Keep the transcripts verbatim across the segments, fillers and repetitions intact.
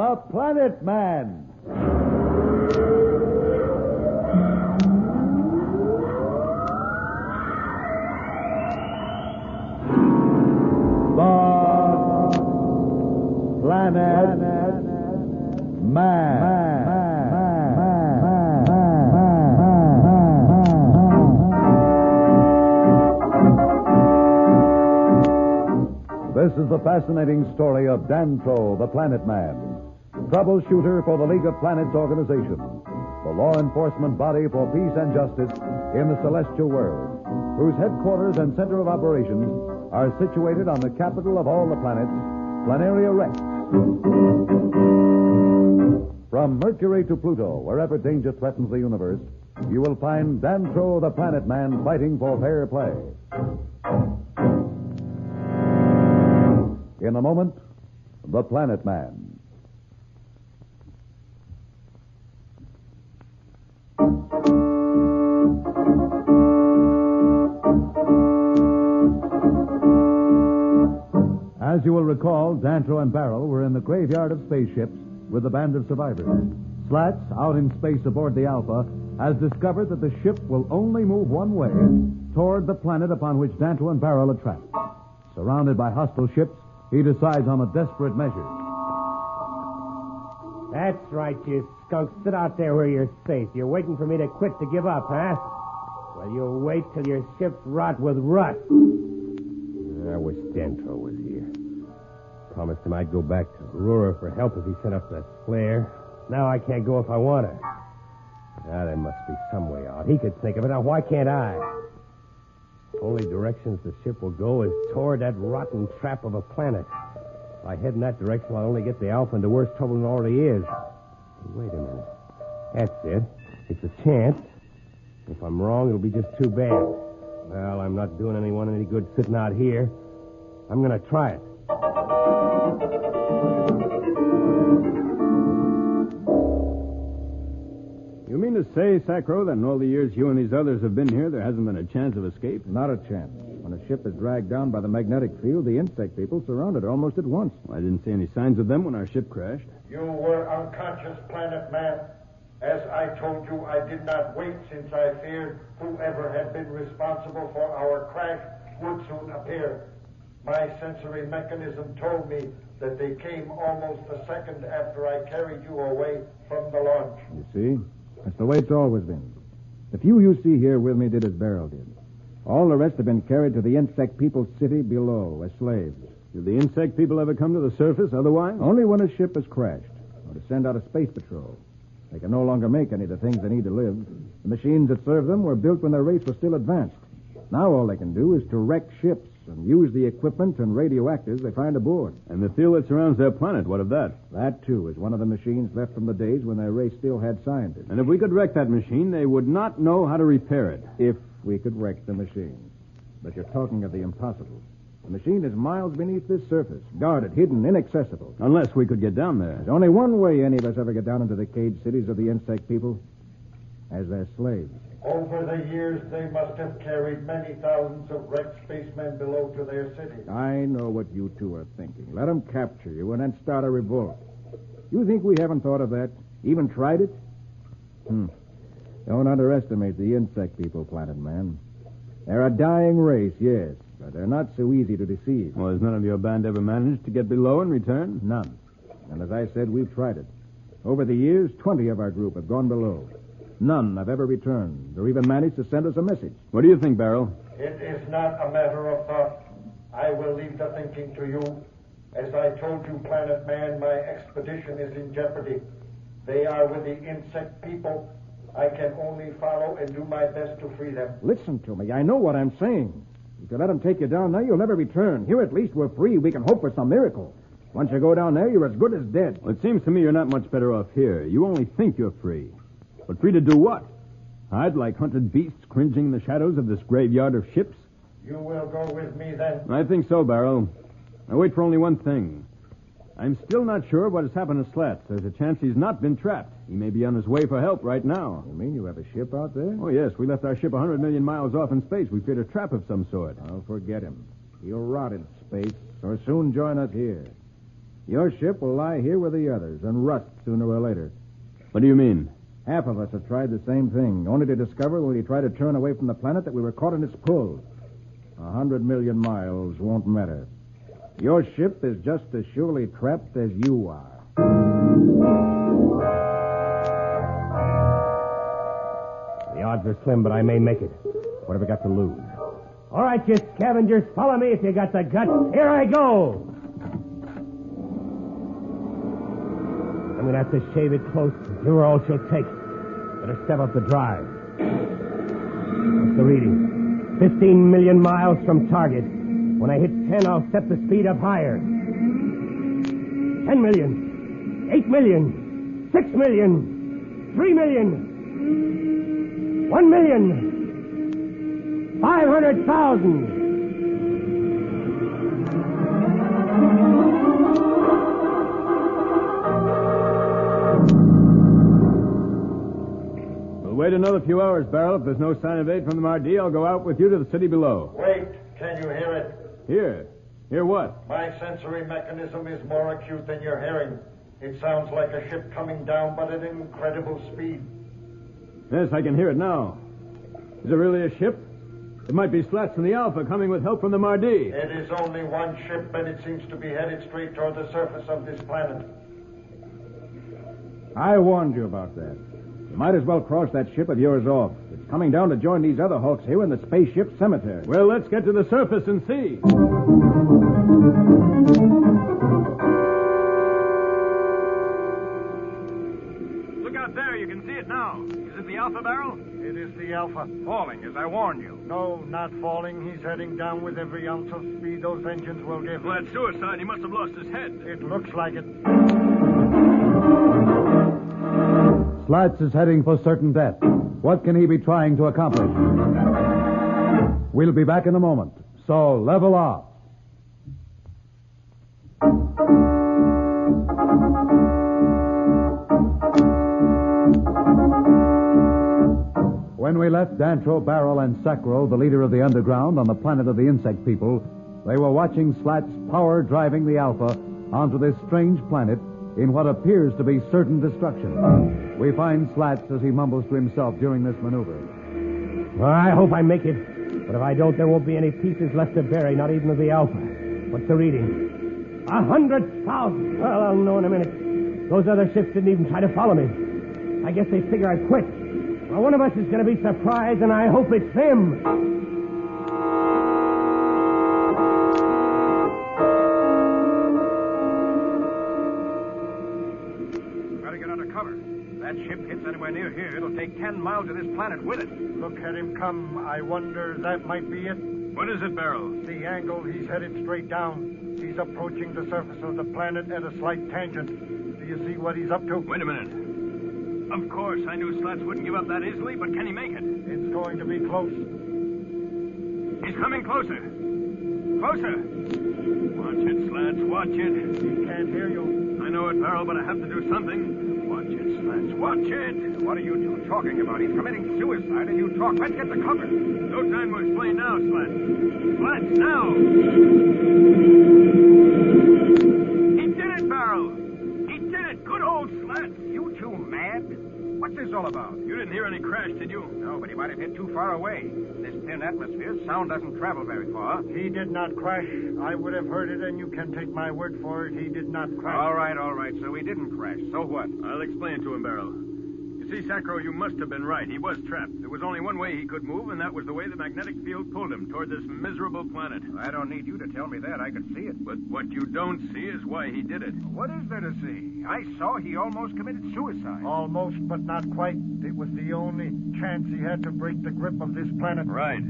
The Planet Man. The Planet Man. Man. This is the fascinating story of Dantro, the Planet Man, troubleshooter for the League of Planets organization, the law enforcement body for peace and justice in the celestial world, whose headquarters and center of operations are situated on the capital of all the planets, Planaria Rex. From Mercury to Pluto, wherever danger threatens the universe, you will find Dantro, the Planet Man, fighting for fair play. In a moment, The Planet Man. As you will recall, Dantro and Barrel were in the graveyard of spaceships with a band of survivors. Slats, out in space aboard the Alpha, has discovered that the ship will only move one way, toward the planet upon which Dantro and Barrel are trapped. Surrounded by hostile ships, he decides on a desperate measure. That's right, you skunk. Sit out there where you're safe. You're waiting for me to quit to give up, huh? Well, you'll wait till your ships rot with rust. I wish Dantro was here. Promised him I'd go back to Aurora for help if he sent up that flare. Now I can't go if I want to. Now, there must be some way out. He could think of it. Now, why can't I? Only directions the ship will go is toward that rotten trap of a planet. If I head in that direction, I'll only get the Alpha into worse trouble than it already is. Wait a minute. That's it. It's a chance. If I'm wrong, it'll be just too bad. Well, I'm not doing anyone any good sitting out here. I'm going to try it. You mean to say, Sacro, that in all the years you and these others have been here, there hasn't been a chance of escape? Not a chance. When a ship is dragged down by the magnetic field, the insect people surrounded almost at once. Well, I didn't see any signs of them when our ship crashed. You were unconscious, Planet Man. As I told you, I did not wait since I feared whoever had been responsible for our crash would soon appear. My sensory mechanism told me that they came almost a second after I carried you away from the launch. You see? That's the way it's always been. The few you see here with me did as Beryl did. All the rest have been carried to the insect people's city below as slaves. Did the insect people ever come to the surface otherwise? Only when a ship has crashed or to send out a space patrol. They can no longer make any of the things they need to live. The machines that serve them were built when their race was still advanced. Now all they can do is to wreck ships and use the equipment and radioactives they find aboard. And the field that surrounds their planet, what of that? That, too, is one of the machines left from the days when their race still had scientists. And if we could wreck that machine, they would not know how to repair it. If we could wreck the machine. But you're talking of the impossible. The machine is miles beneath this surface, guarded, hidden, inaccessible. Unless we could get down there. There's only one way any of us ever get down into the caged cities of the insect people. As their slaves. Over the years, they must have carried many thousands of wrecked spacemen below to their city. I know what you two are thinking. Let them capture you and then start a revolt. You think we haven't thought of that? Even tried it? Hmm. Don't underestimate the insect people, Planet Man. They're a dying race, yes, but they're not so easy to deceive. Well, has none of your band ever managed to get below and return? None. And as I said, we've tried it. Over the years, twenty of our group have gone below. None have ever returned or even managed to send us a message. What do you think, Beryl? It is not a matter of thought. I will leave the thinking to you. As I told you, Planet Man, my expedition is in jeopardy. They are with the insect people. I can only follow and do my best to free them. Listen to me. I know what I'm saying. If you let them take you down there, you'll never return. Here, at least, we're free. We can hope for some miracle. Once you go down there, you're as good as dead. Well, it seems to me you're not much better off here. You only think you're free. But free to do what? Hide like hunted beasts cringing in the shadows of this graveyard of ships? You will go with me, then? I think so, Barrel. I wait for only one thing. I'm still not sure what has happened to Slats. There's a chance he's not been trapped. He may be on his way for help right now. You mean you have a ship out there? Oh, yes. We left our ship one hundred million miles off in space. We feared a trap of some sort. I'll forget him. He'll rot in space or soon join us here. Your ship will lie here with the others and rust sooner or later. What do you mean? Half of us have tried the same thing, only to discover when we try to turn away from the planet that we were caught in its pull. A hundred million miles won't matter. Your ship is just as surely trapped as you are. The odds are slim, but I may make it. What have I got to lose? All right, you scavengers, follow me if you got the guts. Here I go! I'm going to have to shave it close. You're all she'll take. Better step up the drive. What's the reading? Fifteen million miles from target. When I hit ten, I'll step the speed up higher. Ten million. Eight million. Six million. Three million. One million. Five hundred thousand. Wait another few hours, Barrel. If there's no sign of aid from the Mardi, I'll go out with you to the city below. Wait. Can you hear it? Hear? Hear what? My sensory mechanism is more acute than your hearing. It sounds like a ship coming down, but at incredible speed. Yes, I can hear it now. Is it really a ship? It might be Slats and the Alpha coming with help from the Mardi. It is only one ship, and it seems to be headed straight toward the surface of this planet. I warned you about that. You might as well cross that ship of yours off. It's coming down to join these other hulks here in the spaceship cemetery. Well, let's get to the surface and see. Look out there. You can see it now. Is it the Alpha, Barrel? It is the Alpha. Falling, as I warned you. No, not falling. He's heading down with every ounce of speed those engines will give. Well, that's suicide. He must have lost his head. It looks like it. Slats is heading for certain death. What can he be trying to accomplish? We'll be back in a moment, so level off. When we left Dantro, Barrel, and Sacro, the leader of the underground on the planet of the insect people, they were watching Slats power driving the Alpha onto this strange planet in what appears to be certain destruction. We find Slats as he mumbles to himself during this maneuver. Well, I hope I make it, but if I don't, there won't be any pieces left to bury, not even of the Alpha. What's the reading? A hundred thousand. Well, I'll know in a minute. Those other ships didn't even try to follow me. I guess they figure I quit. Well, one of us is going to be surprised, and I hope it's them. That ship hits anywhere near here, it'll take ten miles to this planet with it. Look at him come. I wonder, that might be it. What is it, Barrel? The angle. He's headed straight down. He's approaching the surface of the planet at a slight tangent. Do you see what he's up to? Wait a minute. Of course, I knew Slats wouldn't give up that easily, but can he make it? It's going to be close. He's coming closer. Closer. Watch it, Slats. Watch it. He can't hear you. I know it, Barrel, but I have to do something. Watch it, Slats. Watch it. What are you two talking about? He's committing suicide, and you talk. Let's get the cover. No time to explain now, Slats. Slats, now. He did it, Barrel. He did it. Good old Slats. You two mad? What's this all about? You didn't hear any crash, did you? No, but he might have hit too far away. In this thin atmosphere, sound doesn't travel very far. He did not crash. I would have heard it, and you can take my word for it. He did not crash. All right, all right. So he didn't crash. So what? I'll explain to him, Barrel. You see, Sacro, you must have been right. He was trapped. There was only one way he could move, and that was the way the magnetic field pulled him toward this miserable planet. I don't need you to tell me that. I can see it. But what you don't see is why he did it. What is there to see? I saw he almost committed suicide. Almost, but not quite. It was the only chance he had to break the grip of this planet. Right.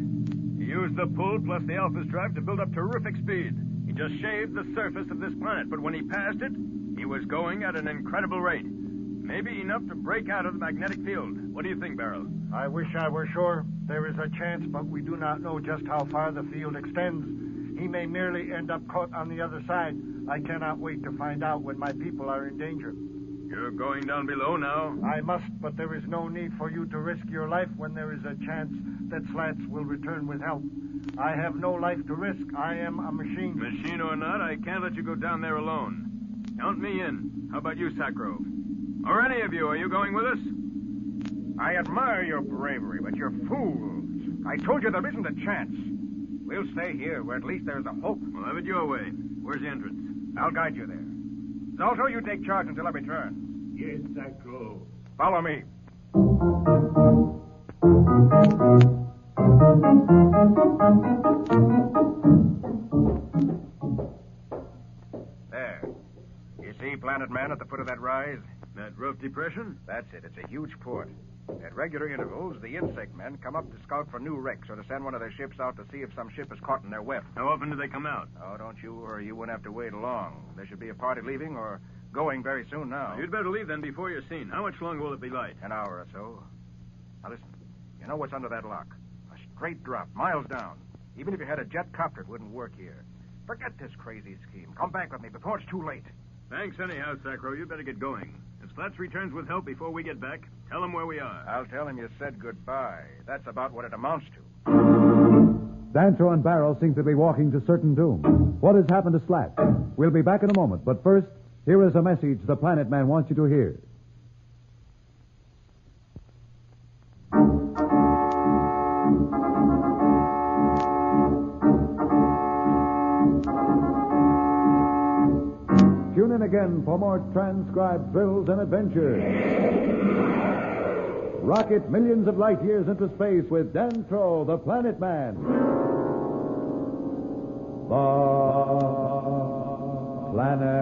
He used the pull plus the Alpha's drive to build up terrific speed. He just shaved the surface of this planet, but when he passed it, he was going at an incredible rate. Maybe enough to break out of the magnetic field. What do you think, Barrel? I wish I were sure. There is a chance, but we do not know just how far the field extends. He may merely end up caught on the other side. I cannot wait to find out when my people are in danger. You're going down below now? I must, but there is no need for you to risk your life when there is a chance that Slats will return with help. I have no life to risk. I am a machine. Machine or not, I can't let you go down there alone. Count me in. How about you, Sacro? Or any of you, are you going with us? I admire your bravery, but you're fools. I told you there isn't a chance. We'll stay here, where at least there's a hope. Well, have it your way. Where's the entrance? I'll guide you there. Salto, you take charge until I return. Yes, Sacro. Follow me. There. You see Planet Man at the foot of that rise? That rough depression? That's it. It's a huge port. At regular intervals, the insect men come up to scout for new wrecks or to send one of their ships out to see if some ship is caught in their web. How often do they come out? Oh, don't you worry. You wouldn't have to wait long. There should be a party leaving or going very soon now. You'd better leave then before you're seen. How much longer will it be light? An hour or so. Now listen. You know what's under that lock? A straight drop, miles down. Even if you had a jet copter, it wouldn't work here. Forget this crazy scheme. Come back with me before it's too late. Thanks anyhow, Sacro. You'd better get going. If Slats returns with help before we get back, tell him where we are. I'll tell him you said goodbye. That's about what it amounts to. Dantro and Barrel seem to be walking to certain doom. What has happened to Slats? We'll be back in a moment, but first, here is a message the Planet Man wants you to hear. Tune in again for more transcribed thrills and adventures. Rocket millions of light years into space with Dantro, the Planet Man. The Planet